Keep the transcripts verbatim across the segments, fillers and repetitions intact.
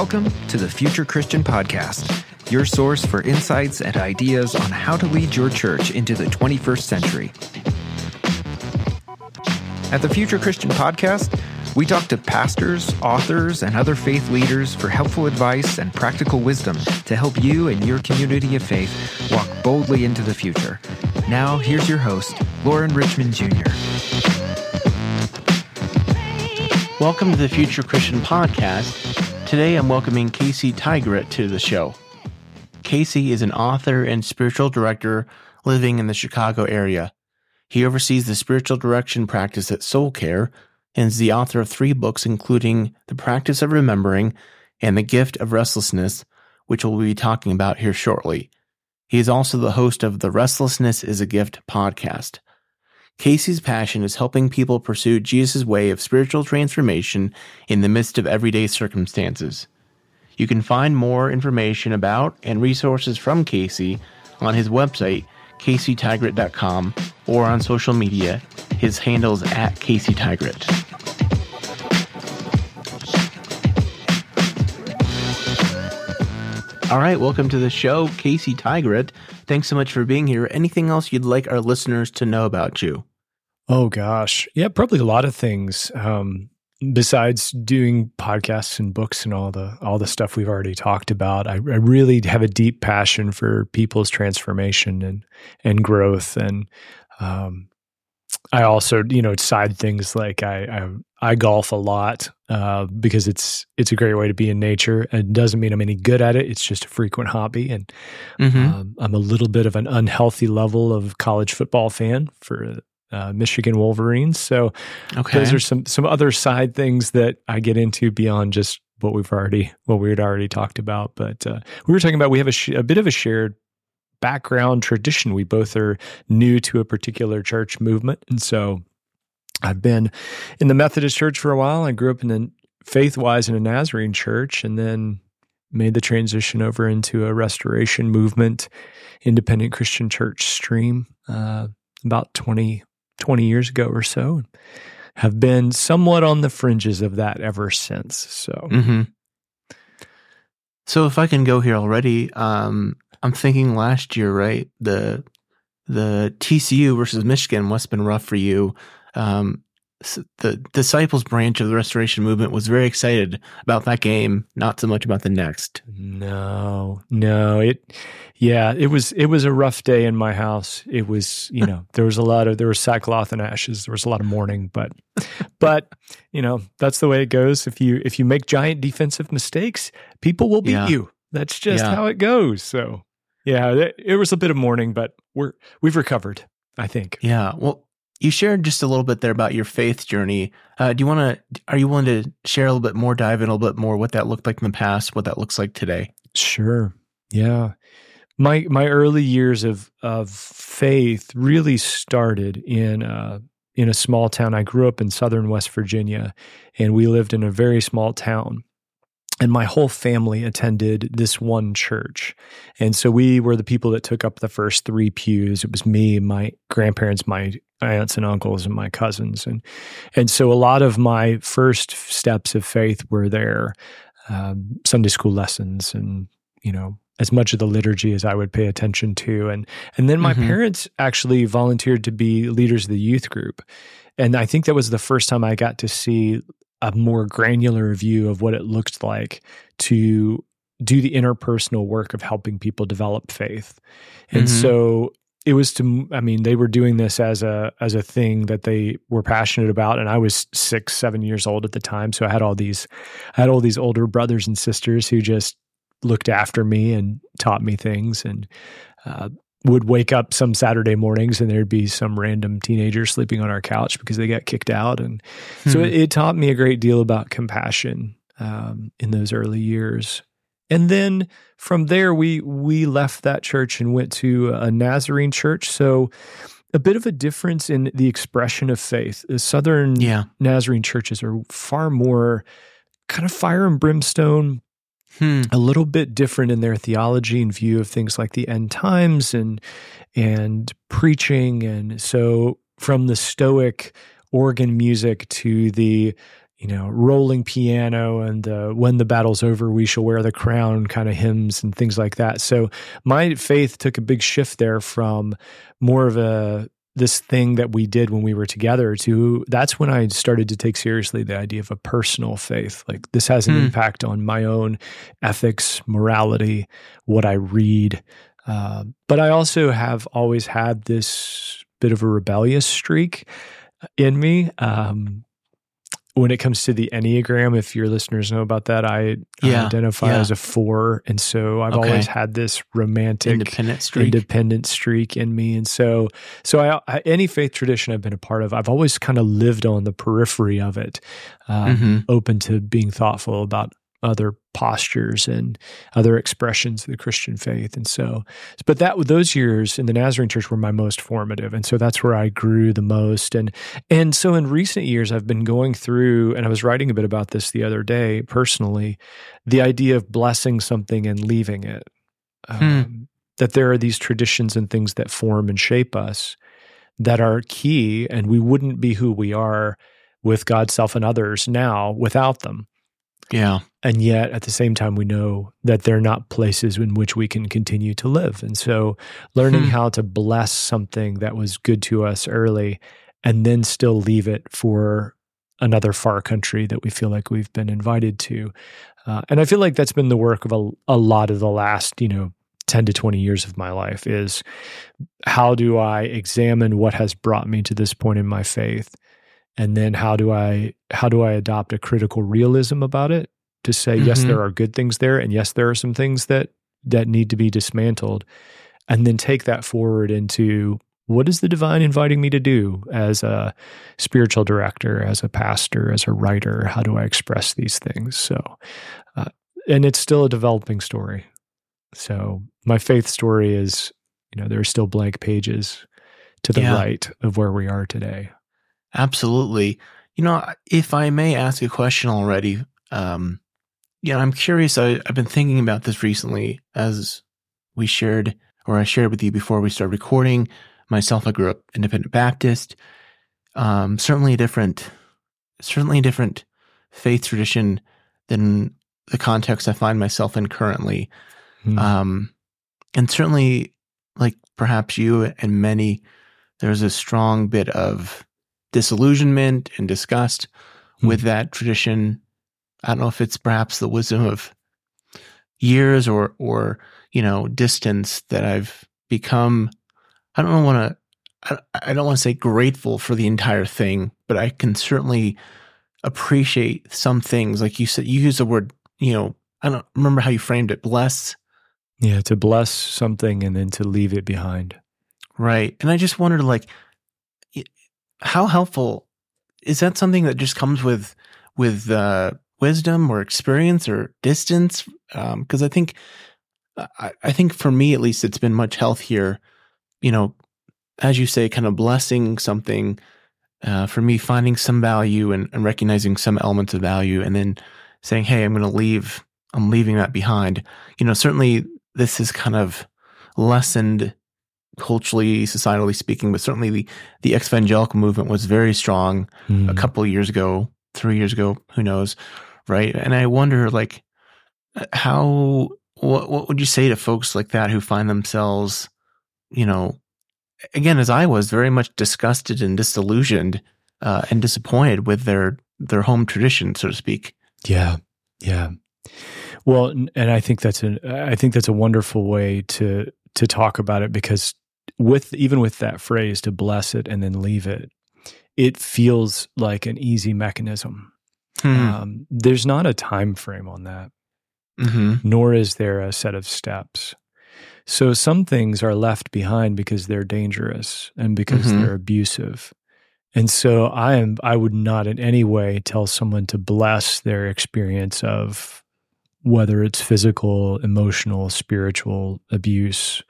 Welcome to the Future Christian Podcast, your source for insights and ideas on how to lead your church into the twenty-first century. At the Future Christian Podcast, we talk to pastors, authors, and other faith leaders for helpful advice and practical wisdom to help you and your community of faith walk boldly into the future. Now, here's your host, Lauren Richmond Junior Welcome to the Future Christian Podcast. Today, I'm welcoming Casey Tygrett to the show. Casey is an author and spiritual director living in the Chicago area. He oversees the spiritual direction practice at Soul Care and is the author of three books, including The Practice of Remembering and The Gift of Restlessness, which we'll be talking about here shortly. He is also the host of the Restlessness is a Gift podcast. Casey's passion is helping people pursue Jesus' way of spiritual transformation in the midst of everyday circumstances. You can find more information about and resources from Casey on his website, Casey Tygrett dot com, or on social media. His handle is at Casey Tygrett. All right, welcome to the show, Casey Tygrett. Thanks so much for being here. Anything else you'd like our listeners to know about you? Oh, gosh. Yeah, probably a lot of things. Um, besides doing podcasts and books and all the all the stuff we've already talked about, I, I really have a deep passion for people's transformation and, and growth. And um, I also, you know, side things like I I, I golf a lot uh, because it's it's a great way to be in nature. It doesn't mean I'm any good at it. It's just a frequent hobby, and mm-hmm. um, I'm a little bit of an unhealthy level of college football fan for uh, Michigan Wolverines. So okay. those are some some other side things that I get into beyond just what we've already what we had already talked about. But uh, we were talking about we have a, sh- a bit of a shared background tradition. We both are new to a particular church movement. And so I've been in the Methodist church for a while. I grew up in a faith-wise in a Nazarene church and then made the transition over into a Restoration Movement, Independent Christian Church stream uh, about twenty, twenty years ago or so. Have been somewhat on the fringes of that ever since. So, mm-hmm. so if I can go here already, um, I'm thinking last year, right? The the T C U versus Michigan must have been rough for you. Um, the Disciples branch of the Restoration Movement was very excited about that game, not so much about the next. No, no, it, yeah, it was it was a rough day in my house. It was, you know, there was a lot of there was sackcloth and ashes. There was a lot of mourning, but, but you know, that's the way it goes. If you if you make giant defensive mistakes, people will beat yeah. you. That's just yeah. how it goes. So. Yeah, it was a bit of mourning, but we're we've recovered, I think. Yeah. Well, you shared just a little bit there about your faith journey. Uh, do you want to? Are you willing to share a little bit more, dive in a little bit more, what that looked like in the past, what that looks like today? Sure. Yeah. My my early years of of faith really started in a, in a small town. I grew up in southern West Virginia, and we lived in a very small town. And my whole family attended this one church. And so we were the people that took up the first three pews. It was me, my grandparents, my aunts and uncles, and my cousins. And and so a lot of my first steps of faith were there, um, Sunday school lessons and, you know, as much of the liturgy as I would pay attention to. And and then my mm-hmm. parents actually volunteered to be leaders of the youth group. And I think that was the first time I got to see a more granular view of what it looked like to do the interpersonal work of helping people develop faith. And mm-hmm. so it was to, I mean, they were doing this as a, as a thing that they were passionate about. And I was six, seven years old at the time. So I had all these, I had all these older brothers and sisters who just looked after me and taught me things and, uh, would wake up some Saturday mornings and there'd be some random teenager sleeping on our couch because they got kicked out. And hmm. so it, it taught me a great deal about compassion um, in those early years. And then from there, we we left that church and went to a Nazarene church. So a bit of a difference in the expression of faith. The Southern yeah. Nazarene churches are far more kind of fire and brimstone, Hmm. a little bit different in their theology and view of things like the end times and and preaching. And so from the Stoic organ music to the you know, rolling piano and the "When the battle's over, we shall wear the crown" kind of hymns and things like that. So my faith took a big shift there from more of a this thing that we did when we were together to that's when I started to take seriously the idea of a personal faith. Like, this has an mm. impact on my own ethics, morality, what I read. Uh, but I also have always had this bit of a rebellious streak in me. Um, when it comes to the Enneagram, if your listeners know about that, I, yeah, I identify yeah. as a four. And so I've okay. always had this romantic, independent streak. independent streak in me. And so so I, I, any faith tradition I've been a part of, I've always kind of lived on the periphery of it, um, mm-hmm. open to being thoughtful about other postures and other expressions of the Christian faith. And so, but that those years in the Nazarene Church were my most formative. And so that's where I grew the most. And, and so in recent years, I've been going through, and I was writing a bit about this the other day personally, the idea of blessing something and leaving it. Um, hmm. That there are these traditions and things that form and shape us that are key, and we wouldn't be who we are with God, self, and others now without them. Yeah. And yet at the same time, we know that they're not places in which we can continue to live. And so learning hmm. how to bless something that was good to us early and then still leave it for another far country that we feel like we've been invited to. Uh, and I feel like that's been the work of a, a lot of the last, you know, ten to twenty years of my life is how do I examine what has brought me to this point in my faith? And then how do I how do I adopt a critical realism about it to say, mm-hmm. yes, there are good things there, and yes, there are some things that that need to be dismantled, and then take that forward into what is the divine inviting me to do as a spiritual director, as a pastor, as a writer? How do I express these things? So, uh, and it's still a developing story. So my faith story is, you know, there are still blank pages to the yeah. right of where we are today. Absolutely. You know, if I may ask a question already, um, yeah, I'm curious. I, I've been thinking about this recently as we shared, or I shared with you before we started recording. Myself, I grew up Independent Baptist. Um, certainly a different, certainly a different faith tradition than the context I find myself in currently. Hmm. Um, and certainly, like perhaps you and many, there's a strong bit of disillusionment and disgust mm-hmm. with that tradition. I don't know if it's perhaps the wisdom of years or, or you know, distance that I've become. I don't want to, I, I don't want to say grateful for the entire thing, but I can certainly appreciate some things. Like you said, you used the word, you know, I don't remember how you framed it, bless. Yeah, to bless something and then to leave it behind. Right. And I just wondered, like, how helpful is that? Something that just comes with with uh, wisdom or experience or distance? Because um, I think I, I think for me at least, it's been much healthier. You know, as you say, kind of blessing something uh, for me, finding some value and, and recognizing some elements of value, and then saying, "Hey, I'm going to leave. I'm leaving that behind." You know, certainly this is kind of lessened. Culturally, societally speaking, but certainly the, the evangelical movement was very strong mm. a couple of years ago, three years ago, who knows, right? And I wonder, like, how, what, what would you say to folks like that who find themselves, you know, again, as I was, very much disgusted and disillusioned uh, and disappointed with their, their home tradition, so to speak? Yeah, yeah. Well, and I think that's an, I think that's a wonderful way to, to talk about it, because with even with that phrase, to bless it and then leave it, it feels like an easy mechanism. Hmm. Um, there's not a time frame on that, mm-hmm. nor is there a set of steps. So some things are left behind because they're dangerous and because mm-hmm. they're abusive. And so I am. I would not in any way tell someone to bless their experience of whether it's physical, emotional, spiritual abuse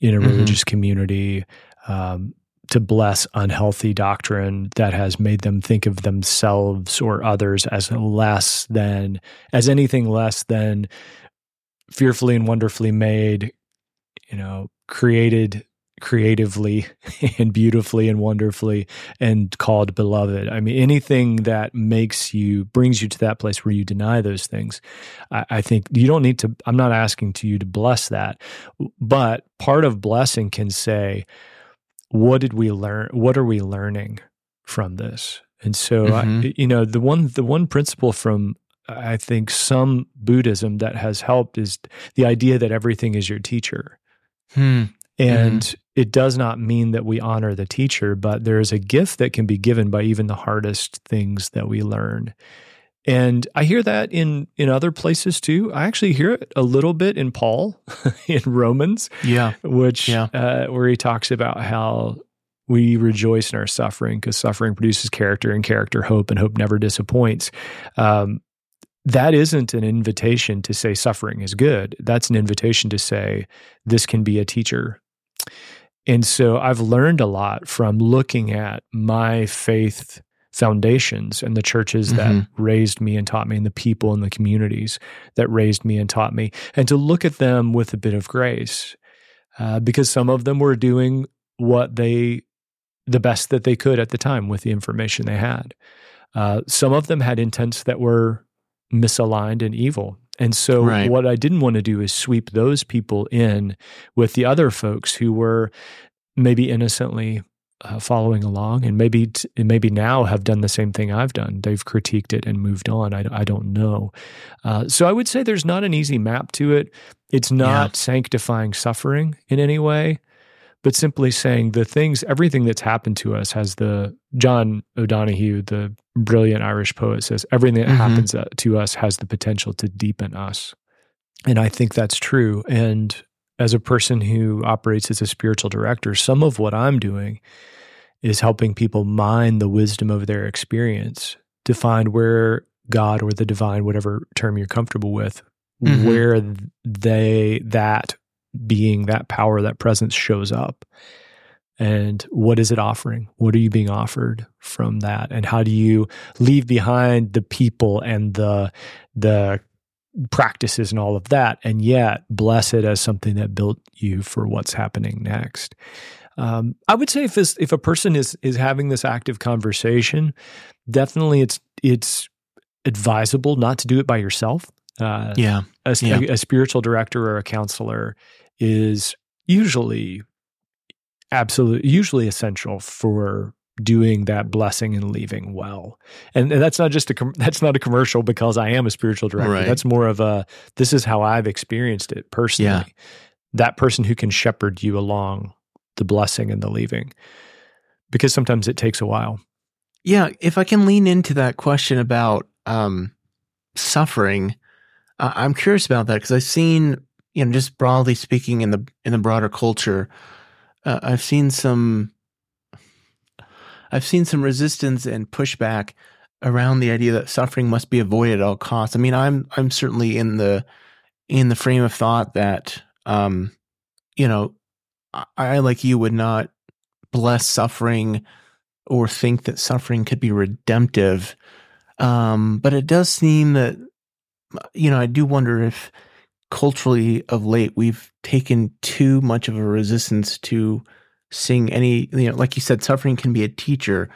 in a mm-hmm. religious community, um, to bless unhealthy doctrine that has made them think of themselves or others as less than, as anything less than fearfully and wonderfully made, you know, created creatively and beautifully and wonderfully and called beloved. I mean, anything that makes you, brings you to that place where you deny those things, I, I think you don't need to, I'm not asking to you to bless that, but part of blessing can say, what did we learn? What are we learning from this? And so, mm-hmm. I, you know, the one, the one principle from, I think, some Buddhism that has helped is the idea that everything is your teacher. Hmm. And mm-hmm. it does not mean that we honor the teacher, but there is a gift that can be given by even the hardest things that we learn. And I hear that in, in other places too. I actually hear it a little bit in Paul, in Romans, yeah, which yeah. Uh, where he talks about how we rejoice in our suffering because suffering produces character, and character hope, and hope never disappoints. Um, that isn't an invitation to say suffering is good. That's an invitation to say this can be a teacher. And so I've learned a lot from looking at my faith foundations and the churches that mm-hmm. raised me and taught me, and the people and the communities that raised me and taught me, and to look at them with a bit of grace, uh, because some of them were doing what they, the best that they could at the time with the information they had. Uh, some of them had intents that were misaligned and evil. And so right. what I didn't want to do is sweep those people in with the other folks who were maybe innocently uh, following along, and maybe t- and maybe now have done the same thing I've done. They've critiqued it and moved on. I, I don't know. Uh, so I would say there's not an easy map to it. It's not yeah. sanctifying suffering in any way, but simply saying the things, everything that's happened to us has the, John O'Donohue, the brilliant Irish poet, says, everything that mm-hmm. happens to us has the potential to deepen us. And I think that's true. And as a person who operates as a spiritual director, some of what I'm doing is helping people mine the wisdom of their experience to find where God or the divine, whatever term you're comfortable with, mm-hmm. where they, that being, that power, that presence shows up. And what is it offering? What are you being offered from that? And how do you leave behind the people and the the practices and all of that, and yet bless it as something that built you for what's happening next? Um, I would say if this, if a person is is having this active conversation, definitely it's it's advisable not to do it by yourself. Uh, yeah. A, yeah. A, a spiritual director or a counselor is usually absolutely, usually essential for doing that blessing and leaving well. And, and that's not just a, com- that's not a commercial because I am a spiritual director. Right. That's more of a, this is how I've experienced it personally. Yeah. That person who can shepherd you along the blessing and the leaving, because sometimes it takes a while. Yeah. If I can lean into that question about um, suffering, uh, I'm curious about that because I've seen, you know, just broadly speaking in the, in the broader culture, Uh, I've seen some, I've seen some resistance and pushback around the idea that suffering must be avoided at all costs. I mean, I'm I'm certainly in the in the frame of thought that, um, you know, I, I like you would not bless suffering or think that suffering could be redemptive. Um, but it does seem that, you know, I do wonder if culturally of late we've taken too much of a resistance to seeing any, you know, like you said, suffering can be a teacher.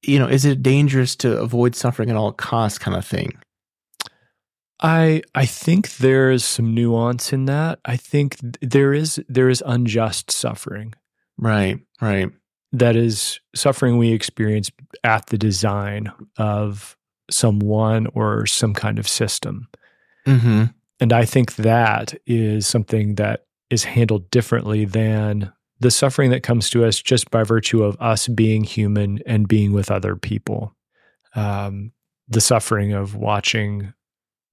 You know, is it dangerous to avoid suffering at all costs kind of thing? I I think there is some nuance in that. I think there is there is unjust suffering. Right, right. That is suffering we experience at the design of someone or some kind of system. Mm-hmm. And I think that is something that is handled differently than the suffering that comes to us just by virtue of us being human and being with other people. Um, the suffering of watching,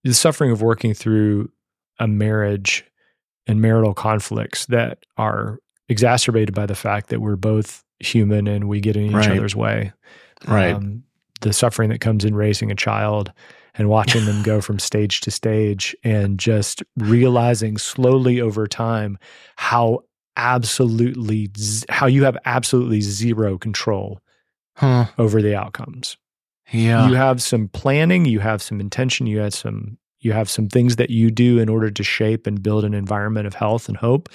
the suffering of working through a marriage and marital conflicts that are exacerbated by the fact that we're both human and we get in each right. other's way. Right. Um, the suffering that comes in raising a child and watching them go from stage to stage and just realizing slowly over time how absolutely, how you have absolutely zero control huh. over the outcomes. Yeah. You have some planning, you have some intention, you have some, you have some things that you do in order to shape and build an environment of health and hope.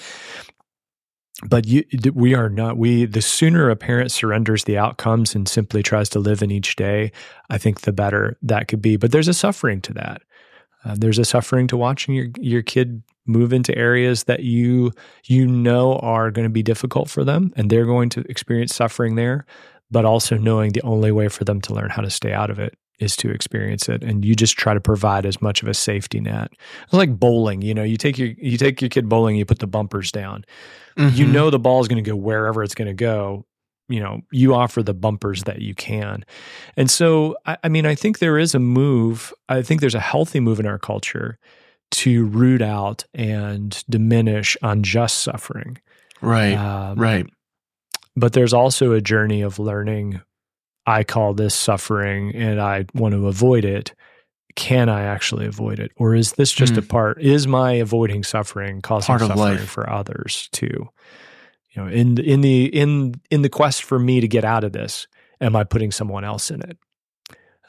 But you, we are not, we, the sooner a parent surrenders the outcomes and simply tries to live in each day, I think the better that could be. But there's a suffering to that. Uh, there's a suffering to watching your, your kid move into areas that you, you know are going to be difficult for them, and they're going to experience suffering there, but also knowing the only way for them to learn how to stay out of it is to experience it. And you just try to provide as much of a safety net. It's like bowling, you know, you take your, you take your kid bowling, you put the bumpers down, mm-hmm. you know, the ball is going to go wherever it's going to go. You know, you offer the bumpers that you can. And so, I, I mean, I think there is a move, I think there's a healthy move in our culture to root out and diminish unjust suffering. Right. Um, right. But there's also a journey of learning, I call this suffering and I want to avoid it. Can I actually avoid it? Or is this just mm. a part, is my avoiding suffering causing part of suffering life for others too? You know, in, in the, in, in the quest for me to get out of this, am I putting someone else in it?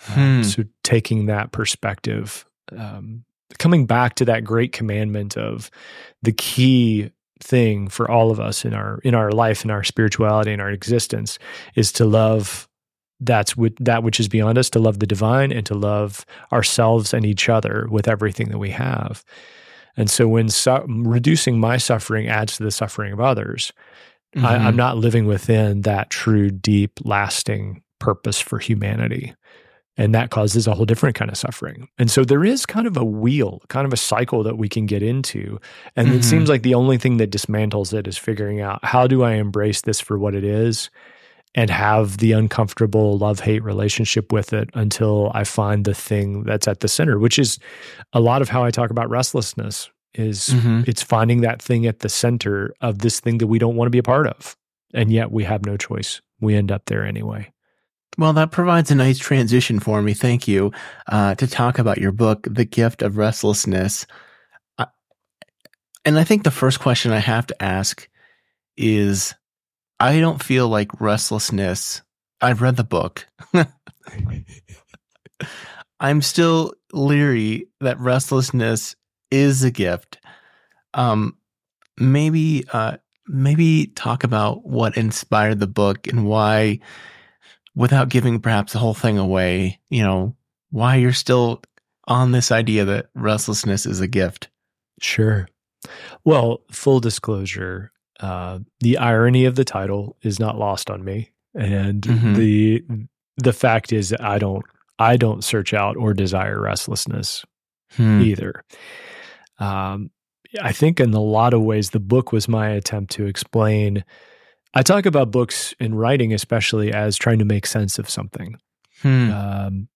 Hmm. Um, so taking that perspective, um, coming back to that great commandment of the key thing for all of us in our, in our life, in our spirituality, in our existence is to love That's with that which is beyond us, to love the divine and to love ourselves and each other with everything that we have. And so when su- reducing my suffering adds to the suffering of others, mm-hmm. I, I'm not living within that true, deep, lasting purpose for humanity. And that causes a whole different kind of suffering. And so there is kind of a wheel, kind of a cycle that we can get into. And mm-hmm. it seems like the only thing that dismantles it is figuring out, how do I embrace this for what it is and have the uncomfortable love-hate relationship with it until I find the thing that's at the center, which is a lot of how I talk about restlessness, is mm-hmm. it's finding that thing at the center of this thing that we don't want to be a part of. And yet we have no choice. We end up there anyway. Well, that provides a nice transition for me, thank you, uh, to talk about your book, The Gift of Restlessness. I, and I think the first question I have to ask is, I don't feel like restlessness. I've read the book. I'm still leery that restlessness is a gift. Um, maybe, uh, maybe talk about what inspired the book and why, without giving perhaps the whole thing away, you know, why you're still on this idea that restlessness is a gift. Sure. Well, full disclosure, Uh, the irony of the title is not lost on me, and mm-hmm. the the fact is that I don't I don't search out or desire restlessness hmm. either. Um, I think in a lot of ways, the book was my attempt to explain. I talk about books and writing, especially, as trying to make sense of something, hmm. um,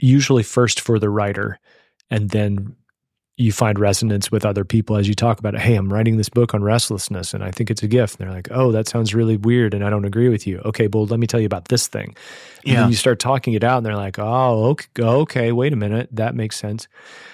usually first for the writer, and then you find resonance with other people as you talk about it. Hey, I'm writing this book on restlessness and I think it's a gift. And they're like, oh, that sounds really weird and I don't agree with you. Okay, well, let me tell you about this thing. And yeah. then you start talking it out and they're like, oh, okay, okay, wait a minute. That makes sense.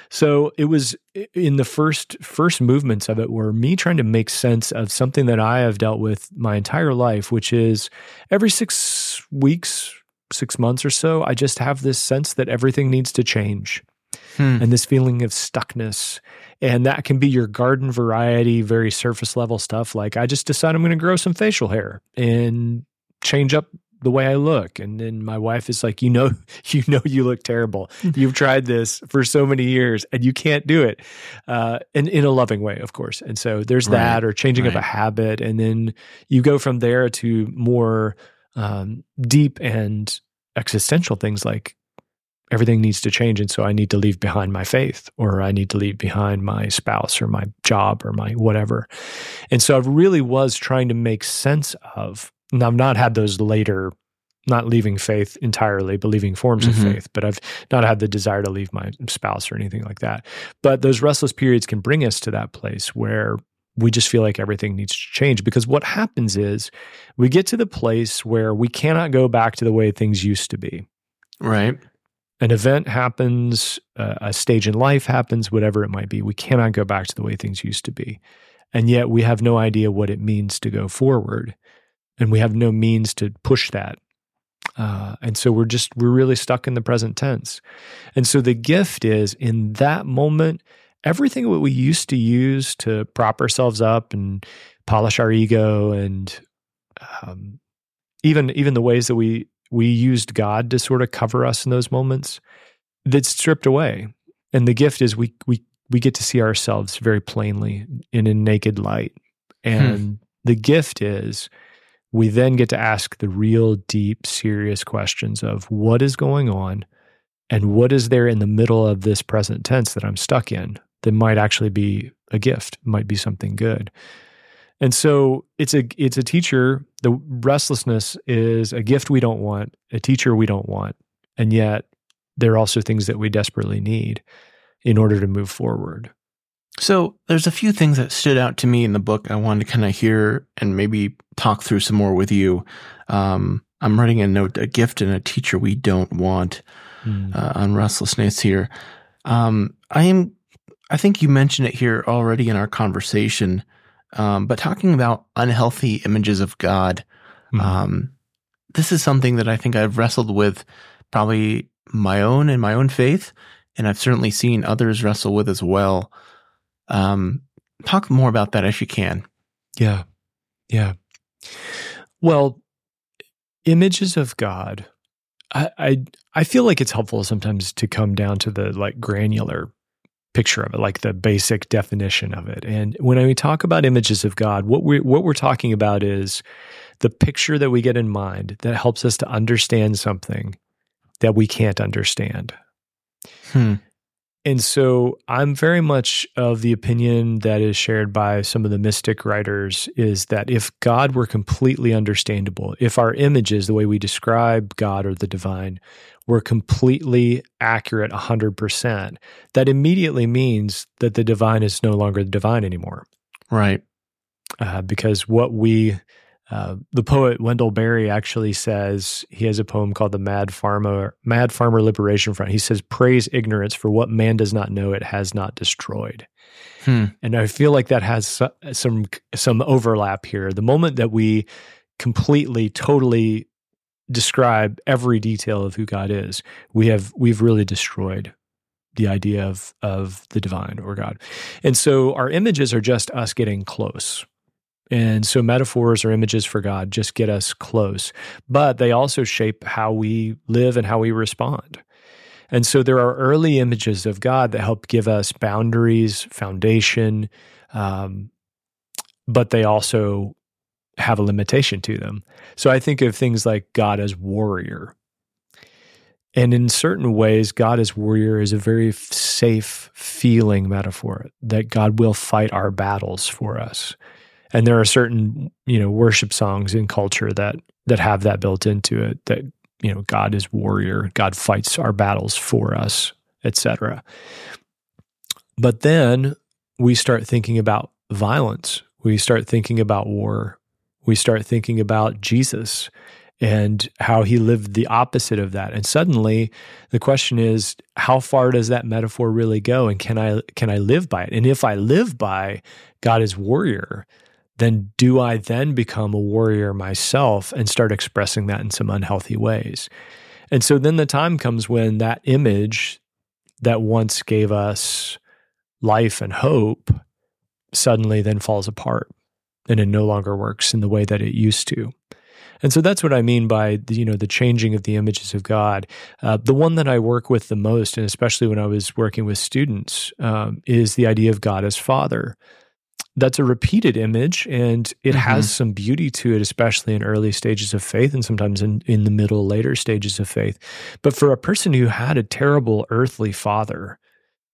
So it was in the first first movements of it were me trying to make sense of something that I have dealt with my entire life, which is every six weeks, six months or so, I just have this sense that everything needs to change. Hmm. And this feeling of stuckness. And that can be your garden variety, very surface level stuff. Like, I just decide I'm going to grow some facial hair and change up the way I look. And then my wife is like, you know, you know, you look terrible. You've tried this for so many years and you can't do it. Uh, and in a loving way, of course. And so there's right. that, or changing right. up a habit. And then you go from there to more um, deep and existential things like, everything needs to change, and so I need to leave behind my faith, or I need to leave behind my spouse, or my job, or my whatever. And so I really was trying to make sense of, and I've not had those later, not leaving faith entirely, but leaving forms mm-hmm. of faith, but I've not had the desire to leave my spouse or anything like that. But those restless periods can bring us to that place where we just feel like everything needs to change, because what happens is we get to the place where we cannot go back to the way things used to be. Right. An event happens, uh, a stage in life happens, whatever it might be. We cannot go back to the way things used to be. And yet we have no idea what it means to go forward, and we have no means to push that. Uh, and so we're just, we're really stuck in the present tense. And so the gift is, in that moment, everything that we used to use to prop ourselves up and polish our ego, and um, even even the ways that we we used God to sort of cover us in those moments, that's stripped away. And the gift is we we we get to see ourselves very plainly in a naked light. And hmm. the gift is we then get to ask the real, deep, serious questions of what is going on and what is there in the middle of this present tense that I'm stuck in that might actually be a gift, might be something good. And so it's a it's a teacher. The restlessness is a gift we don't want, a teacher we don't want, and yet there are also things that we desperately need in order to move forward. So there's a few things that stood out to me in the book I wanted to kind of hear and maybe talk through some more with you. Um, I'm writing a note, a gift and a teacher we don't want mm. uh, on restlessness here. Um, I am, I think you mentioned it here already in our conversation, um, but talking about unhealthy images of God, mm. um, this is something that I think I've wrestled with probably my own and my own faith, and I've certainly seen others wrestle with as well. Um, talk more about that if you can. Yeah. Yeah. Well, images of God, I, I, I feel like it's helpful sometimes to come down to the like granular picture of it, like the basic definition of it. And when we talk about images of God, what we, what we're talking about is the picture that we get in mind that helps us to understand something that we can't understand. Hmm. And so I'm very much of the opinion that is shared by some of the mystic writers is that if God were completely understandable, if our images, the way we describe God or the divine, were completely accurate one hundred percent, that immediately means that the divine is no longer the divine anymore. Right. Uh, because what we... Uh, the poet Wendell Berry actually says, he has a poem called the Mad Farmer Mad Farmer Liberation Front. He says, "Praise ignorance for what man does not know it has not destroyed." Hmm. And I feel like that has some some overlap here. The moment that we completely, totally describe every detail of who God is, we have we've really destroyed the idea of of the divine or God. And so our images are just us getting close. And so metaphors or images for God just get us close, but they also shape how we live and how we respond. And so there are early images of God that help give us boundaries, foundation, um, but they also have a limitation to them. So I think of things like God as warrior. And in certain ways, God as warrior is a very safe feeling metaphor, that God will fight our battles for us. And there are certain, you know, worship songs in culture that that have that built into it, that, you know, God is warrior, God fights our battles for us, et cetera. But then we start thinking about violence. We start thinking about war. We start thinking about Jesus and how he lived the opposite of that. And suddenly the question is, how far does that metaphor really go? And can I can I live by it? And if I live by God is warrior, then do I then become a warrior myself and start expressing that in some unhealthy ways? And so then the time comes when that image that once gave us life and hope suddenly then falls apart, and it no longer works in the way that it used to. And so that's what I mean by the, you know, the changing of the images of God. Uh, the one that I work with the most, and especially when I was working with students, um, is the idea of God as Father. That's a repeated image, and it mm-hmm. has some beauty to it, especially in early stages of faith and sometimes in, in the middle, later stages of faith. But for a person who had a terrible earthly father,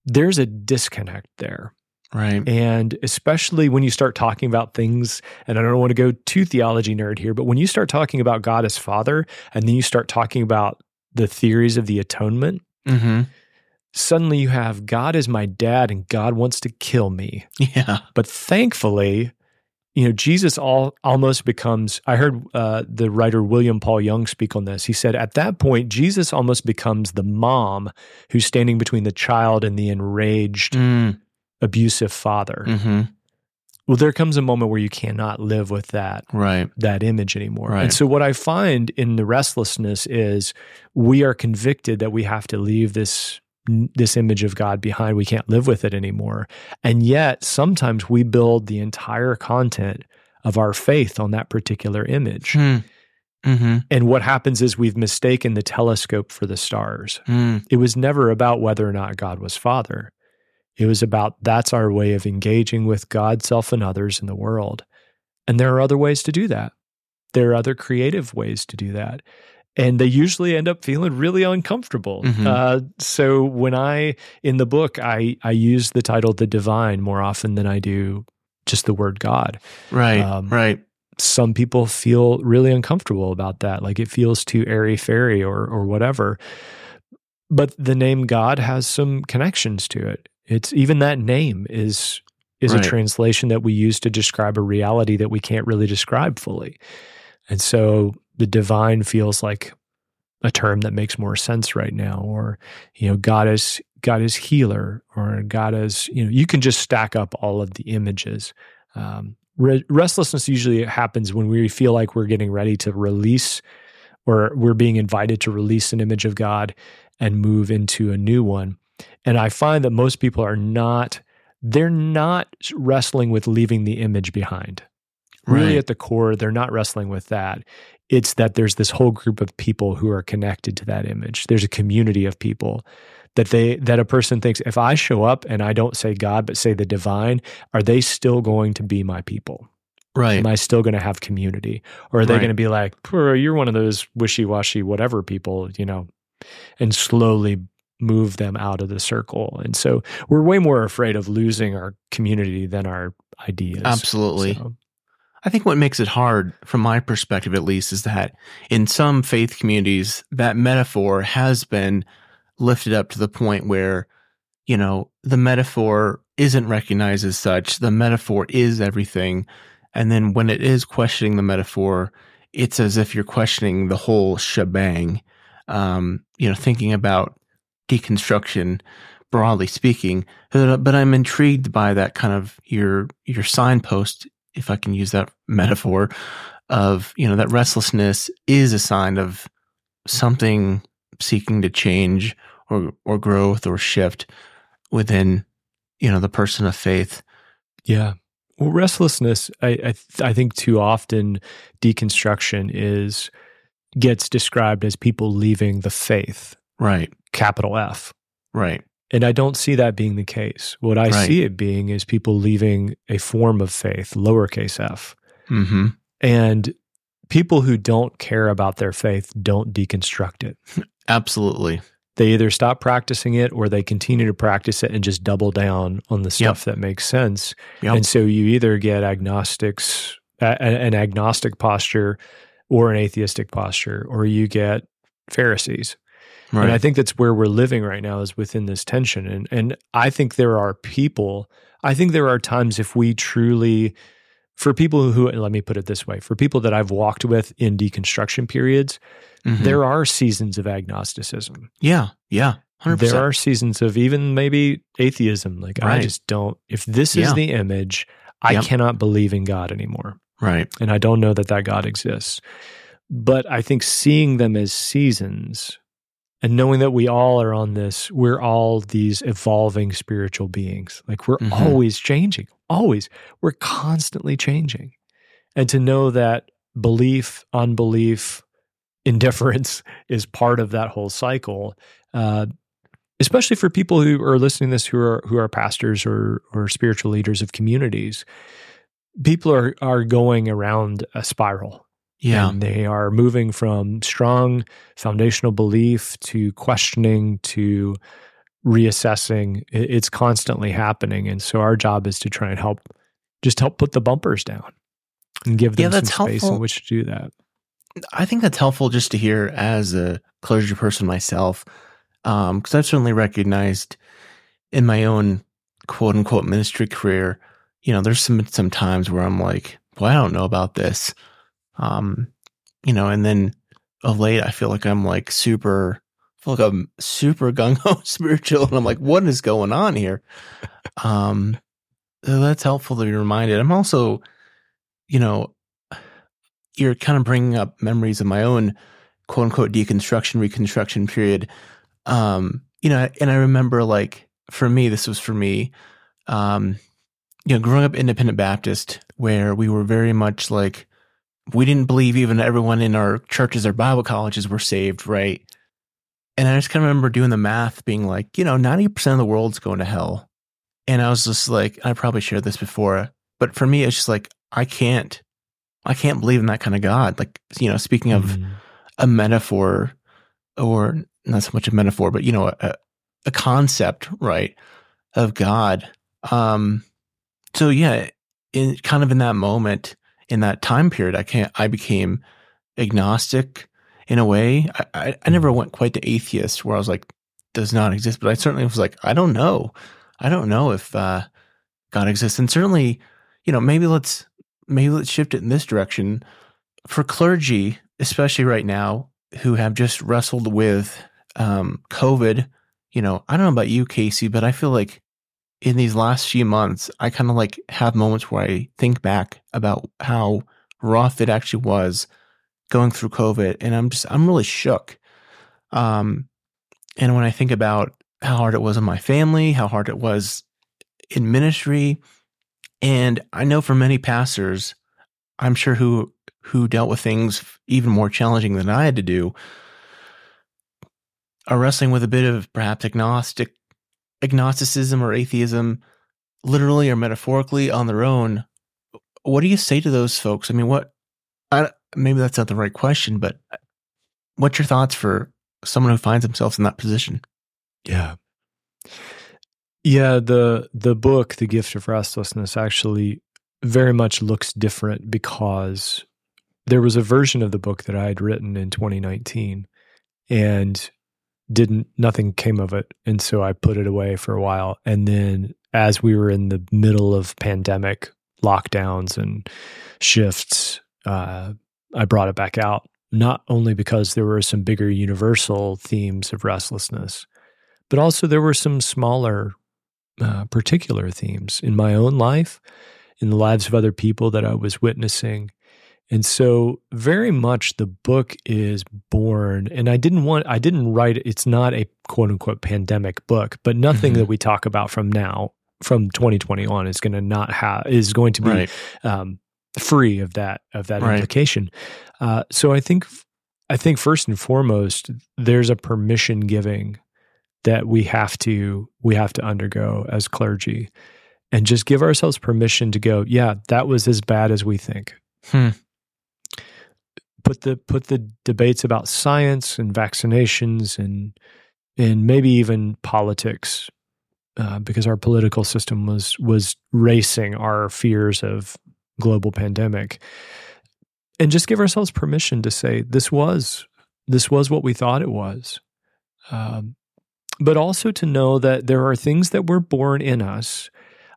there's a disconnect there. Right. And especially when you start talking about things, and I don't want to go too theology nerd here, but when you start talking about God as Father, and then you start talking about the theories of the atonement, mm-hmm. suddenly you have God is my dad and God wants to kill me. Yeah. But thankfully, you know, Jesus all, almost becomes, I heard uh, the writer William Paul Young speak on this. He said, at that point, Jesus almost becomes the mom who's standing between the child and the enraged, mm. abusive father. Mm-hmm. Well, there comes a moment where you cannot live with that, right. that image anymore. Right. And so what I find in the restlessness is we are convicted that we have to leave this this image of God behind. We can't live with it anymore. And yet sometimes we build the entire content of our faith on that particular image. Mm. Mm-hmm. And what happens is we've mistaken the telescope for the stars. Mm. It was never about whether or not God was Father. It was about that's our way of engaging with God, self, and others in the world. And there are other ways to do that. There are other creative ways to do that. And they usually end up feeling really uncomfortable. Mm-hmm. Uh, so when I, in the book, I, I use the title The Divine more often than I do just the word God. Right, um, right. Some people feel really uncomfortable about that. Like it feels too airy-fairy or or whatever. But the name God has some connections to it. It's even that name is is right. a translation that we use to describe a reality that we can't really describe fully. And so the divine feels like a term that makes more sense right now, or, you know, God is God is healer, or God is, you know, you can just stack up all of the images. Um, re- restlessness usually happens when we feel like we're getting ready to release, or we're being invited to release an image of God and move into a new one. And I find that most people are not, they're not wrestling with leaving the image behind. Right. Really at the core, they're not wrestling with that. It's that there's this whole group of people who are connected to that image. There's a community of people that they that a person thinks, if I show up and I don't say God but say the divine, are they still going to be my people? Right. Am I still going to have community? Or are they right. going to be like, you're one of those wishy-washy whatever people, you know, and slowly move them out of the circle. And so we're way more afraid of losing our community than our ideas. Absolutely. So. I think what makes it hard, from my perspective at least, is that in some faith communities, that metaphor has been lifted up to the point where, you know, the metaphor isn't recognized as such. The metaphor is everything. And then when it is questioning the metaphor, it's as if you're questioning the whole shebang, um, you know, thinking about deconstruction, broadly speaking. But I'm intrigued by that kind of your your signpost, if I can use that metaphor, of, you know, that restlessness is a sign of something seeking to change or or growth or shift within, you know, the person of faith. Yeah. Well, restlessness, I I, th- I think too often deconstruction is gets described as people leaving the faith. Right. Capital F. Right. And I don't see that being the case. What I right. see it being is people leaving a form of faith, lowercase f. Mm-hmm. And people who don't care about their faith don't deconstruct it. Absolutely. They either stop practicing it or they continue to practice it and just double down on the stuff yep. that makes sense. Yep. And so you either get agnostics, a, an agnostic posture or an atheistic posture, or you get Pharisees. Right. And I think that's where we're living right now, is within this tension. And and I think there are people, I think there are times if we truly, for people who, and let me put it this way, for people that I've walked with in deconstruction periods, mm-hmm. there are seasons of agnosticism. Yeah, yeah, one hundred percent. There are seasons of even maybe atheism. Like right. I just don't, if this yeah. is the image, I yep. cannot believe in God anymore. Right. And I don't know that that God exists. But I think seeing them as seasons, and knowing that we all are on this, we're all these evolving spiritual beings. Like we're mm-hmm. always changing, always. We're constantly changing. And to know that belief, unbelief, indifference is part of that whole cycle, uh, especially for people who are listening to this who are who are pastors or or spiritual leaders of communities, people are are going around a spiral. Yeah. And they are moving from strong foundational belief to questioning to reassessing. It's constantly happening. And so our job is to try and help, just help put the bumpers down and give them yeah, that's some space helpful. In which to do that. I think that's helpful just to hear as a clergy person myself, because um, I've certainly recognized in my own quote unquote ministry career, you know, there's some, some times where I'm like, well, I don't know about this. Um, you know, and then of late, I feel like I'm like super, I feel like I'm super gung-ho spiritual, and I'm like, what is going on here? Um, so that's helpful to be reminded. I'm also, you know, you're kind of bringing up memories of my own quote-unquote deconstruction, reconstruction period. Um, you know, and I remember like, for me, this was for me, um, you know, growing up Independent Baptist, where we were very much like, we didn't believe even everyone in our churches or Bible colleges were saved, right? And I just kind of remember doing the math, being like, you know, ninety percent of the world's going to hell. And I was just like, I probably shared this before, but for me, it's just like, I can't, I can't believe in that kind of God. Like, you know, speaking of mm-hmm. a metaphor, or not so much a metaphor, but, you know, a, a concept, right, of God. Um, so yeah, in kind of in that moment, in that time period, I can't, I became agnostic in a way. I, I, I never went quite to atheist where I was like, does not exist, but I certainly was like, I don't know. I don't know if uh, God exists. And certainly, you know, maybe let's, maybe let's shift it in this direction for clergy, especially right now, who have just wrestled with um, COVID. You know, I don't know about you, Casey, but I feel like in these last few months, I kind of like have moments where I think back about how rough it actually was going through COVID. And I'm just, I'm really shook. Um, and when I think about how hard it was on my family, how hard it was in ministry. And I know for many pastors, I'm sure who, who dealt with things even more challenging than I had to do, are wrestling with a bit of perhaps agnostic, agnosticism or atheism, literally or metaphorically on their own. What do you say to those folks? I mean, what, I, maybe that's not the right question, but what's your thoughts for someone who finds themselves in that position? Yeah. Yeah, the the book, The Gift of Restlessness, actually very much looks different because there was a version of the book that I had written in twenty nineteen and didn't, nothing came of it. And so I put it away for a while. And then as we were in the middle of pandemic lockdowns and shifts, uh, I brought it back out, not only because there were some bigger universal themes of restlessness, but also there were some smaller uh, particular themes in my own life, in the lives of other people that I was witnessing. And so very much the book is born, and I didn't want, I didn't write, it's not a quote unquote pandemic book, but nothing mm-hmm. that we talk about from now, from twenty twenty on is going to not have, is going to be right. um, free of that, of that right. implication. Uh, so I think, I think first and foremost, there's a permission giving that we have to, we have to undergo as clergy and just give ourselves permission to go, yeah, that was as bad as we think. Hmm. Put the put the debates about science and vaccinations and and maybe even politics, uh, because our political system was was racing our fears of global pandemic, and just give ourselves permission to say this was this was what we thought it was, um, but also to know that there are things that were born in us,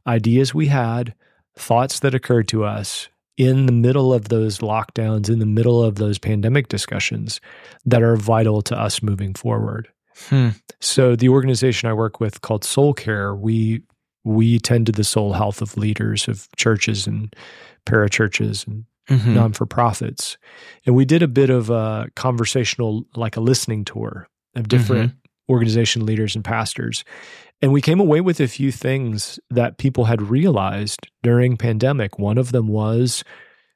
ideas we had, thoughts that occurred to us in the middle of those lockdowns, in the middle of those pandemic discussions that are vital to us moving forward. Hmm. So the organization I work with called Soul Care, we we tend to the soul health of leaders of churches and parachurches and mm-hmm. non-for-profits. And we did a bit of a conversational, like a listening tour of different mm-hmm. organization leaders and pastors. And we came away with a few things that people had realized during pandemic. One of them was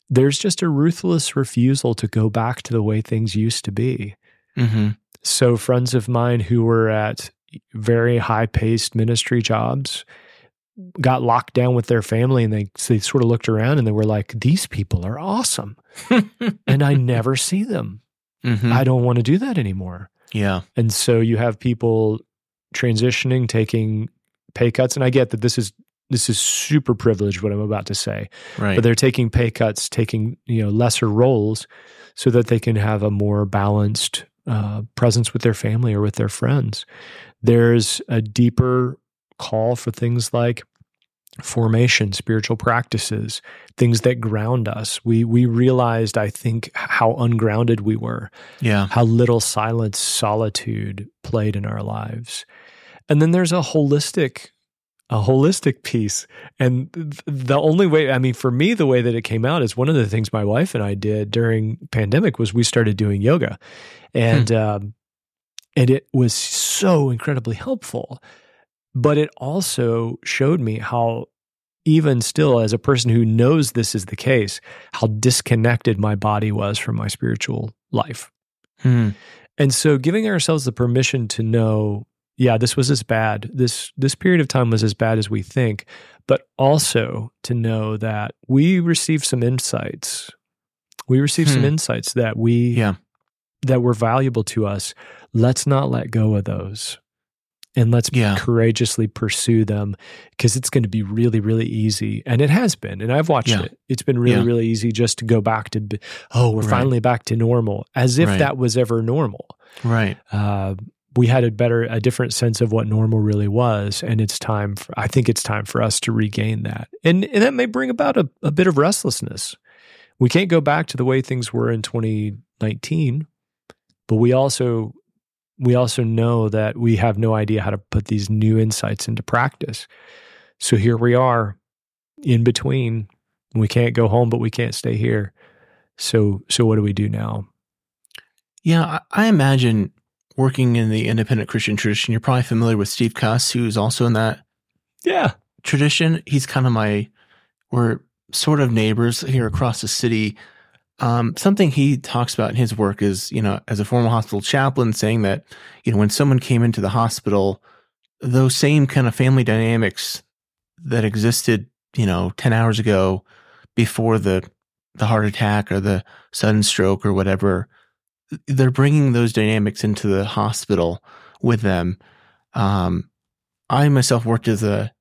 there's just a ruthless refusal to go back to the way things used to be. Mm-hmm. So friends of mine who were at very high-paced ministry jobs got locked down with their family, and they, so they sort of looked around and they were like, these people are awesome. And I never see them. Mm-hmm. I don't want to do that anymore. Yeah. And so you have people transitioning, taking pay cuts. And I get that this is this is super privileged what I'm about to say. Right. But they're taking pay cuts, taking you know lesser roles so that they can have a more balanced uh, presence with their family or with their friends. There's a deeper call for things like formation, spiritual practices, things that ground us. We we realized, I think, how ungrounded we were, yeah. how little silence, solitude played in our lives. And then there's a holistic, a holistic piece. And the only way, I mean, for me, the way that it came out is one of the things my wife and I did during pandemic was we started doing yoga. And, hmm. um, and it was so incredibly helpful. But it also showed me how even still as a person who knows this is the case, how disconnected my body was from my spiritual life. Hmm. And so giving ourselves the permission to know, yeah, this was as bad, this this period of time was as bad as we think, but also to know that we received some insights. We received hmm. some insights that we yeah. that were valuable to us. Let's not let go of those. And let's yeah. courageously pursue them, because it's going to be really, really easy. And it has been, and I've watched yeah. it. It's been really, yeah. really easy just to go back to, oh, we're right. finally back to normal, as if right. that was ever normal. Right. Uh, we had a better, a different sense of what normal really was, and it's time, for, I think it's time for us to regain that. And, and that may bring about a, a bit of restlessness. We can't go back to the way things were in twenty nineteen, but we also... We also know that we have no idea how to put these new insights into practice. So here we are in between. We can't go home, but we can't stay here. So so what do we do now? Yeah, I, I imagine working in the Independent Christian Church, and you're probably familiar with Steve Cuss, who's also in that yeah. tradition. He's kind of my, we're sort of neighbors here across the city. Um, something he talks about in his work is, you know, as a former hospital chaplain, saying that, you know, when someone came into the hospital, those same kind of family dynamics that existed, you know, ten hours ago before the, the heart attack or the sudden stroke or whatever, they're bringing those dynamics into the hospital with them. Um, I myself worked as a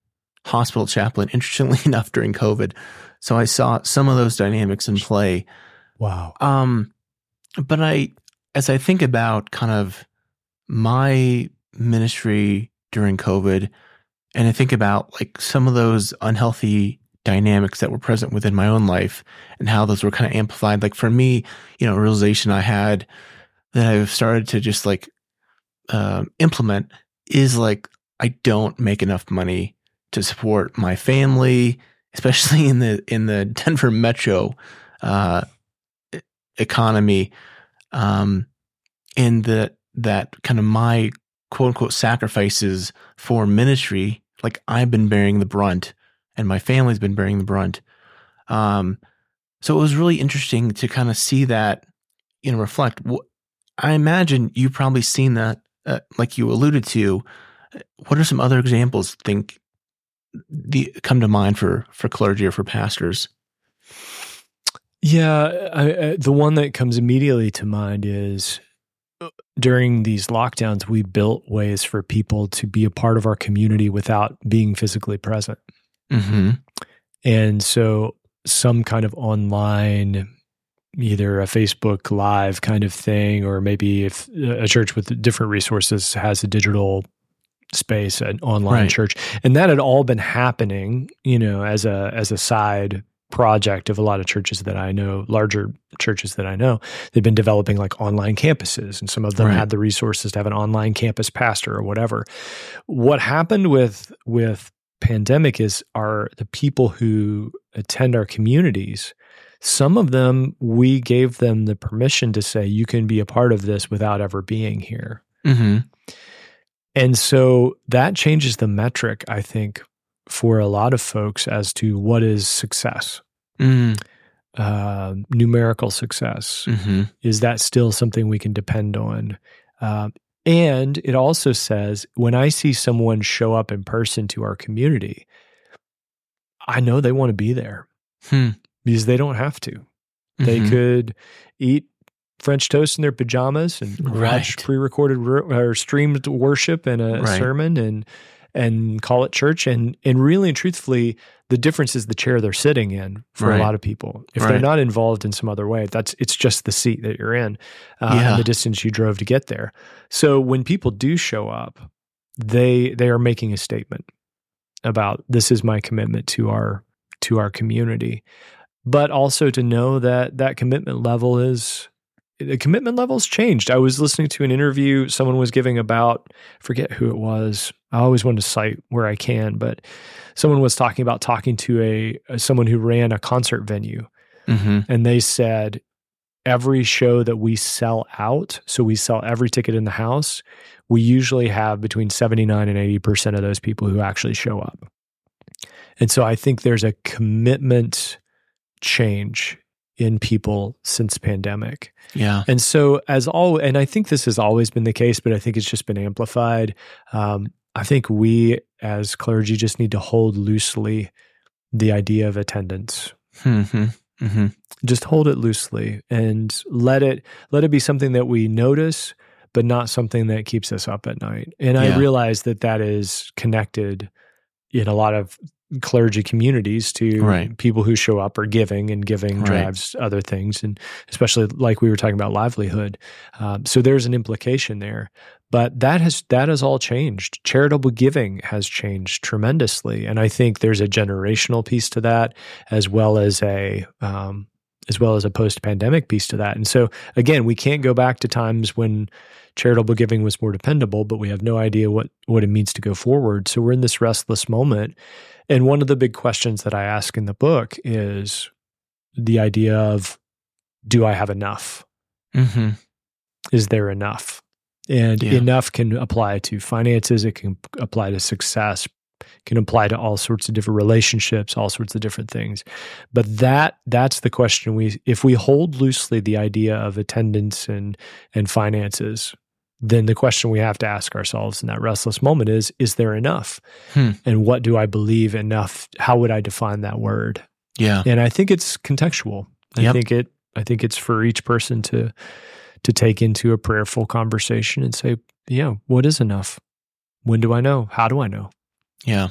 hospital chaplain, interestingly enough, during COVID. So I saw some of those dynamics in play. Wow. Um, but I, as I think about kind of my ministry during COVID, and I think about like some of those unhealthy dynamics that were present within my own life and how those were kind of amplified. Like for me, you know, a realization I had that I've started to just like um, implement is like, I don't make enough money to support my family, especially in the, in the Denver metro, uh, economy, um, and that that kind of my quote unquote sacrifices for ministry, like I've been bearing the brunt, and my family's been bearing the brunt. Um, so it was really interesting to kind of see that, you know, reflect. I imagine you've probably seen that, uh, like you alluded to. What are some other examples think the come to mind for for clergy or for pastors? Yeah, I, I, the one that comes immediately to mind is during these lockdowns, we built ways for people to be a part of our community without being physically present. Mm-hmm. And so some kind of online, either a Facebook Live kind of thing, or maybe if a church with different resources has a digital space, an online right. church. And that had all been happening, you know, as a as a side project of a lot of churches that I know, larger churches that I know. They've been developing like online campuses, and some of them right. had the resources to have an online campus pastor or whatever. What happened with with pandemic is our the people who attend our communities, some of them, we gave them the permission to say, you can be a part of this without ever being here. Mm-hmm. And so that changes the metric, I think, for a lot of folks as to what is success, mm. uh, numerical success. Mm-hmm. Is that still something we can depend on? Uh, and it also says, when I see someone show up in person to our community, I know they want to be there hmm. because they don't have to. Mm-hmm. They could eat French toast in their pajamas and right. watch pre-recorded re- or streamed worship and a right. sermon and and call it church. And and really and truthfully, the difference is the chair they're sitting in for right. a lot of people. If right. they're not involved in some other way, that's it's just the seat that you're in uh, yeah. and the distance you drove to get there. So when people do show up, they they are making a statement about, this is my commitment to our to our community. But also to know that that commitment level is... The commitment level's changed. I was listening to an interview someone was giving about, I forget who it was. I always want to cite where I can, but someone was talking about talking to a, a someone who ran a concert venue. Mm-hmm. And they said, every show that we sell out, so we sell every ticket in the house, we usually have between seventy-nine and eighty percent of those people who actually show up. And so I think there's a commitment change in people since pandemic. Yeah. And so as all, and I think this has always been the case, but I think it's just been amplified. Um, I think we as clergy just need to hold loosely the idea of attendance. Mm-hmm. Mm-hmm. Just hold it loosely and let it, let it be something that we notice, but not something that keeps us up at night. And yeah. I realize that that is connected in a lot of clergy communities to right. people who show up are giving, and giving right. drives other things, and especially like we were talking about livelihood. Um, so there's an implication there, but that has that has all changed. Charitable giving has changed tremendously, and I think there's a generational piece to that, as well as a um, as well as a post-pandemic piece to that. And so again, we can't go back to times when charitable giving was more dependable, but we have no idea what what it means to go forward. So we're in this restless moment. And one of the big questions that I ask in the book is the idea of, do I have enough? Mm-hmm. Is there enough? And yeah. enough can apply to finances, it can apply to success, can apply to all sorts of different relationships, all sorts of different things. But that that's the question. We if we hold loosely the idea of attendance and and finances, then the question we have to ask ourselves in that restless moment is, is there enough? Hmm. And what do I believe enough? How would I define that word? Yeah. And I think it's contextual. I yep. think it I think it's for each person to to take into a prayerful conversation and say, yeah, what is enough? When do I know? How do I know? Yeah.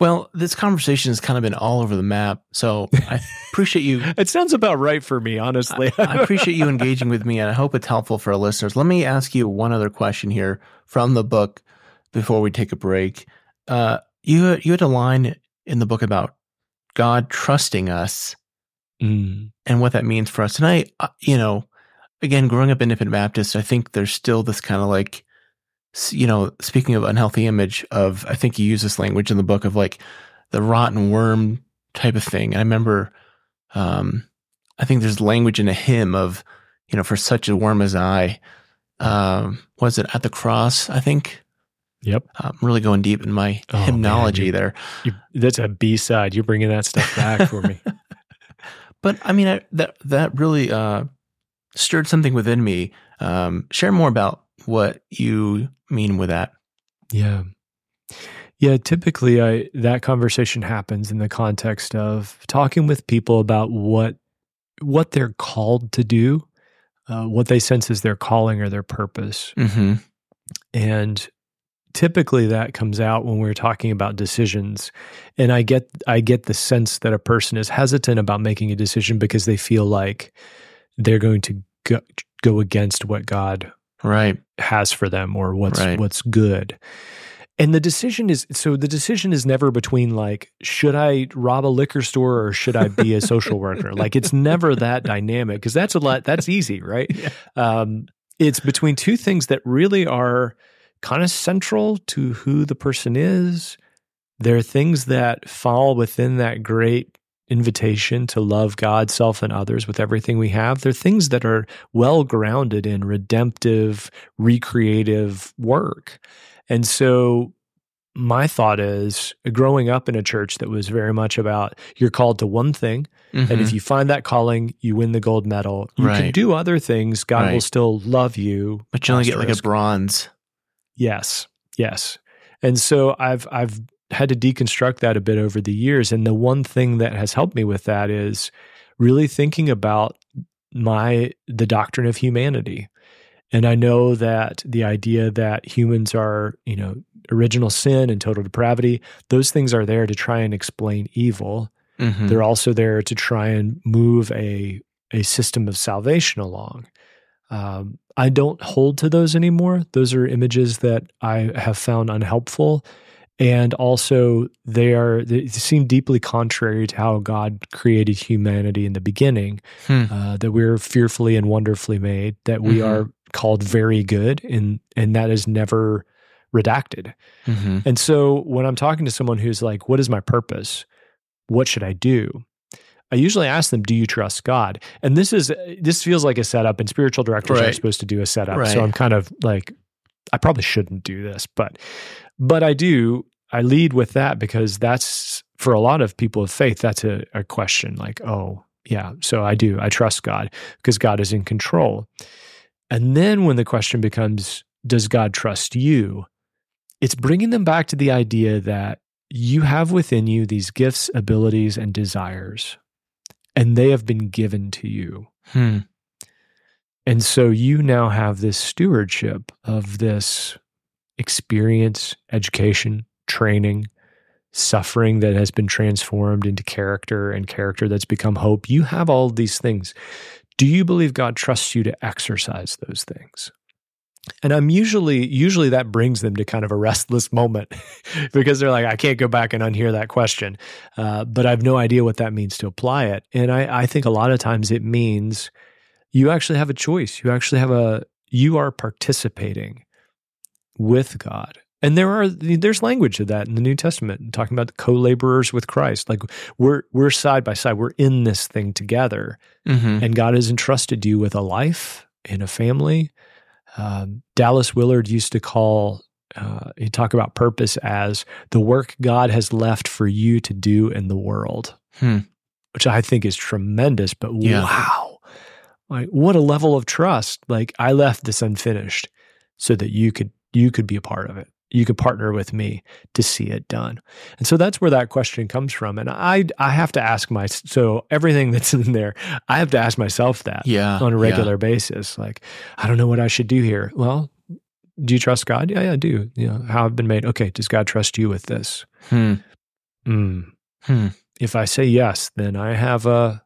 Well, this conversation has kind of been all over the map, so I appreciate you. It sounds about right for me, honestly. I, I appreciate you engaging with me, and I hope it's helpful for our listeners. Let me ask you one other question here from the book before we take a break. Uh, you, you had a line in the book about God trusting us mm. and what that means for us. And I, uh, you know, again, growing up Independent Baptist, I think there's still this kind of like, you know, speaking of unhealthy image of, I think you use this language in the book of like the rotten worm type of thing. And I remember, um, I think there's language in a hymn of, you know, for such a worm as I, um, was it at the cross, I think? Yep. I'm really going deep in my oh, hymnology man, you, there. You, that's a B-side. You're bringing that stuff back for me. But I mean, I, that, that really, uh, stirred something within me. Um, share more about what you mean with that. Yeah. Yeah, typically I that conversation happens in the context of talking with people about what what they're called to do, uh, what they sense is their calling or their purpose. Mm-hmm. And typically that comes out when we're talking about decisions. And I get I get the sense that a person is hesitant about making a decision because they feel like they're going to go, go against what God right has for them, or what's right. what's good. And the decision is, so the decision is never between like, should I rob a liquor store or should I be a social worker? Like, it's never that dynamic, because that's a lot, that's easy, right? Yeah. Um, it's between two things that really are kind of central to who the person is. There are things that fall within that great invitation to love God, self, and others with everything we have. They're things that are well-grounded in redemptive, recreative work. And so my thought is, growing up in a church that was very much about you're called to one thing, mm-hmm. and if you find that calling, you win the gold medal. You right. can do other things. God right. will still love you. But you only get like a bronze. Yes, yes. And so I've I've had to deconstruct that a bit over the years. And the one thing that has helped me with that is really thinking about my, the doctrine of humanity. And I know that the idea that humans are, you know, original sin and total depravity, those things are there to try and explain evil. Mm-hmm. They're also there to try and move a, a system of salvation along. Um, I don't hold to those anymore. Those are images that I have found unhelpful. And also, they are they seem deeply contrary to how God created humanity in the beginning, hmm. uh, that we're fearfully and wonderfully made, that we mm-hmm. are called very good, and, and that is never redacted. Mm-hmm. And so when I'm talking to someone who's like, what is my purpose? What should I do? I usually ask them, do you trust God? And this is this feels like a setup, and spiritual directors right. are supposed to do a setup. Right. So I'm kind of like, I probably shouldn't do this, but... But I do, I lead with that because that's, for a lot of people of faith, that's a, a question like, oh, yeah, so I do. I trust God because God is in control. And then when the question becomes, does God trust you? It's bringing them back to the idea that you have within you these gifts, abilities, and desires, and they have been given to you. Hmm. And so you now have this stewardship of this experience, education, training, suffering that has been transformed into character and character that's become hope. You have all of these things. Do you believe God trusts you to exercise those things? And I'm usually, usually that brings them to kind of a restless moment because they're like, I can't go back and unhear that question, uh, but I have no idea what that means to apply it. And I, I think a lot of times it means you actually have a choice. You actually have a, you are participating with God. And there are, there's language of that in the New Testament, talking about the co-laborers with Christ. Like we're, we're side by side, we're in this thing together, mm-hmm. and God has entrusted you with a life and a family. Um, Dallas Willard used to call, uh, he'd talk about purpose as the work God has left for you to do in the world, hmm. which I think is tremendous, but yeah. wow, like what a level of trust. Like I left this unfinished so that you could, you could be a part of it. You could partner with me to see it done. And so that's where that question comes from. And I, I have to ask my, so everything that's in there, I have to ask myself that yeah, on a regular yeah. basis. Like, I don't know what I should do here. Well, do you trust God? Yeah, yeah, I do. You know, how I've been made. Okay, does God trust you with this? Hmm. Mm. Hmm. If I say yes, then I have a,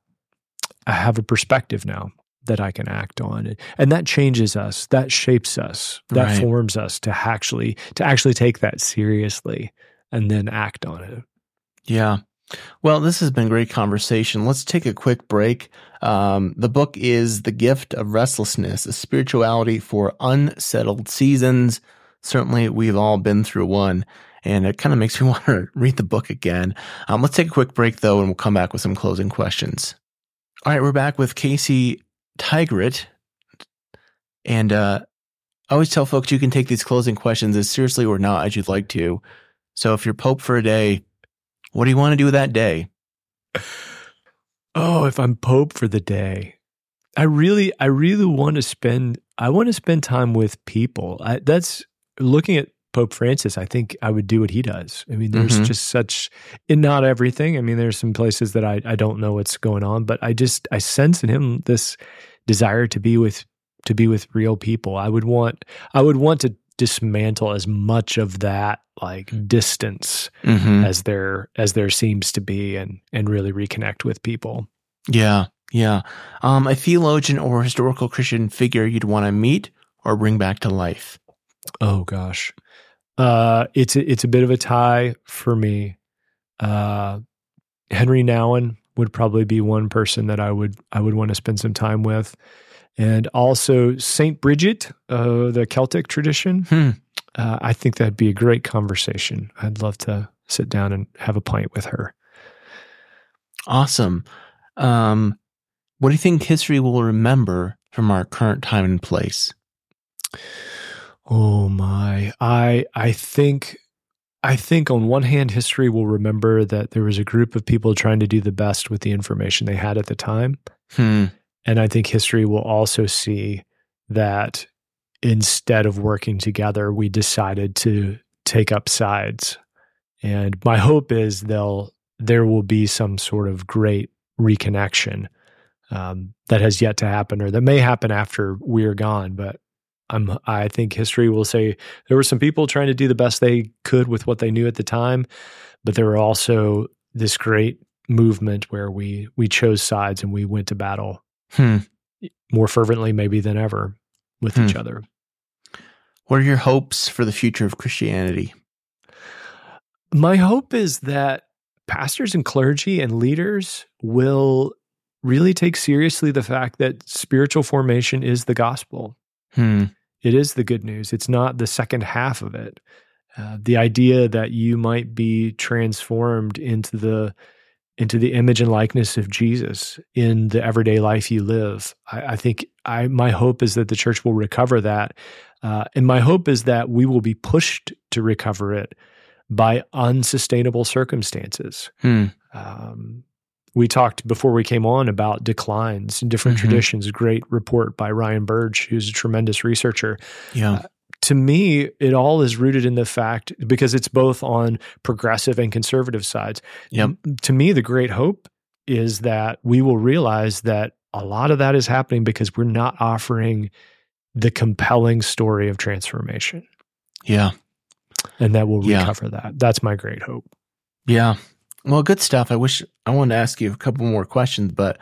I have a perspective now that I can act on. And that changes us, that shapes us, that right. forms us to actually, to actually take that seriously and then act on it. Yeah. Well, this has been a great conversation. Let's take a quick break. Um, the book is The Gift of Restlessness, A Spirituality for Unsettled Seasons. Certainly, we've all been through one, and it kind of makes me want to read the book again. Um, let's take a quick break, though, and we'll come back with some closing questions. All right, we're back with Casey Tygrett, and uh, I always tell folks you can take these closing questions as seriously or not as you'd like to. So if you're Pope for a day, what do you want to do with that day? Oh, if I'm Pope for the day, I really, I really want to spend, I want to spend time with people. I, that's looking at Pope Francis. I think I would do what he does. I mean, there's mm-hmm. just such, and not everything. I mean, there's some places that I, I don't know what's going on, but I just, I sense in him this desire to be with, to be with real people. I would want, I would want to dismantle as much of that like distance mm-hmm. as there, as there seems to be and, and really reconnect with people. Yeah. Yeah. Um, a theologian or historical Christian figure you'd want to meet or bring back to life. Oh gosh. Uh, it's a, it's a bit of a tie for me. Uh, Henri Nouwen would probably be one person that I would I would want to spend some time with, and also Saint Bridget, uh, the Celtic tradition. Hmm. Uh, I think that'd be a great conversation. I'd love to sit down and have a pint with her. Awesome. Um, what do you think history will remember from our current time and place? Oh my, I I think I think on one hand, history will remember that there was a group of people trying to do the best with the information they had at the time. Hmm. And I think history will also see that instead of working together, we decided to take up sides. And my hope is they'll there will be some sort of great reconnection um, that has yet to happen or that may happen after we're gone, but I'm, I think history will say there were some people trying to do the best they could with what they knew at the time, but there were also this great movement where we we chose sides and we went to battle hmm. more fervently maybe than ever with hmm. each other. What are your hopes for the future of Christianity? My hope is that pastors and clergy and leaders will really take seriously the fact that spiritual formation is the gospel. Hmm. It is the good news. It's not the second half of it. Uh, the idea that you might be transformed into the into the image and likeness of Jesus in the everyday life you live. I, I think I my hope is that the church will recover that, uh, and my hope is that we will be pushed to recover it by unsustainable circumstances. Hmm. Um, we talked before we came on about declines in different mm-hmm. traditions. Great report by Ryan Burge, who's a tremendous researcher. Yeah. Uh, to me, it all is rooted in the fact, because it's both on progressive and conservative sides. Yep. To me, the great hope is that we will realize that a lot of that is happening because we're not offering the compelling story of transformation. Yeah. And that we'll recover yeah. that. That's my great hope. Yeah. Well, good stuff. I wish I wanted to ask you a couple more questions, but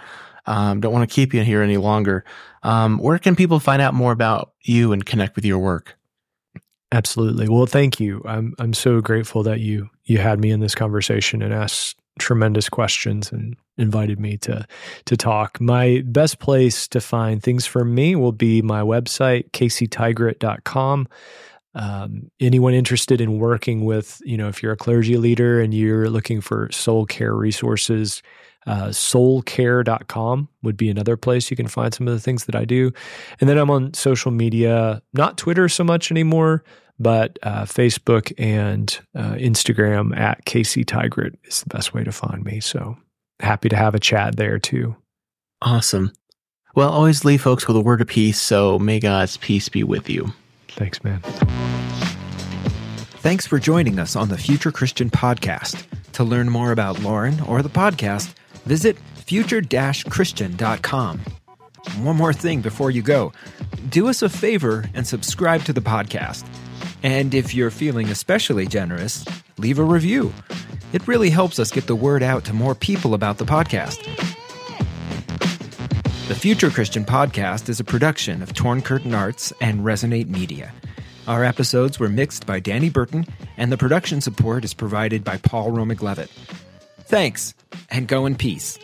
um, don't want to keep you here any longer. Um, where can people find out more about you and connect with your work? Absolutely. Well, thank you. I'm I'm so grateful that you you had me in this conversation and asked tremendous questions and invited me to to talk. My best place to find things for me will be my website, Casey Tygrett dot com. Um, anyone interested in working with, you know, if you're a clergy leader and you're looking for soul care resources, uh, soul care dot com would be another place you can find some of the things that I do. And then I'm on social media, not Twitter so much anymore, but uh, Facebook and uh, Instagram at Casey Tygrett is the best way to find me. So happy to have a chat there too. Awesome. Well, always leave folks with a word of peace. So may God's peace be with you. Thanks, man. Thanks for joining us on the Future Christian Podcast. To learn more about Lauren or the podcast, visit future dash christian dot com. One more thing before you go. Do us a favor and subscribe to the podcast. And if you're feeling especially generous, leave a review. It really helps us get the word out to more people about the podcast. The Future Christian Podcast is a production of Torn Curtain Arts and Resonate Media. Our episodes were mixed by Danny Burton, and the production support is provided by Paul Romaglevitt. Thanks, and go in peace.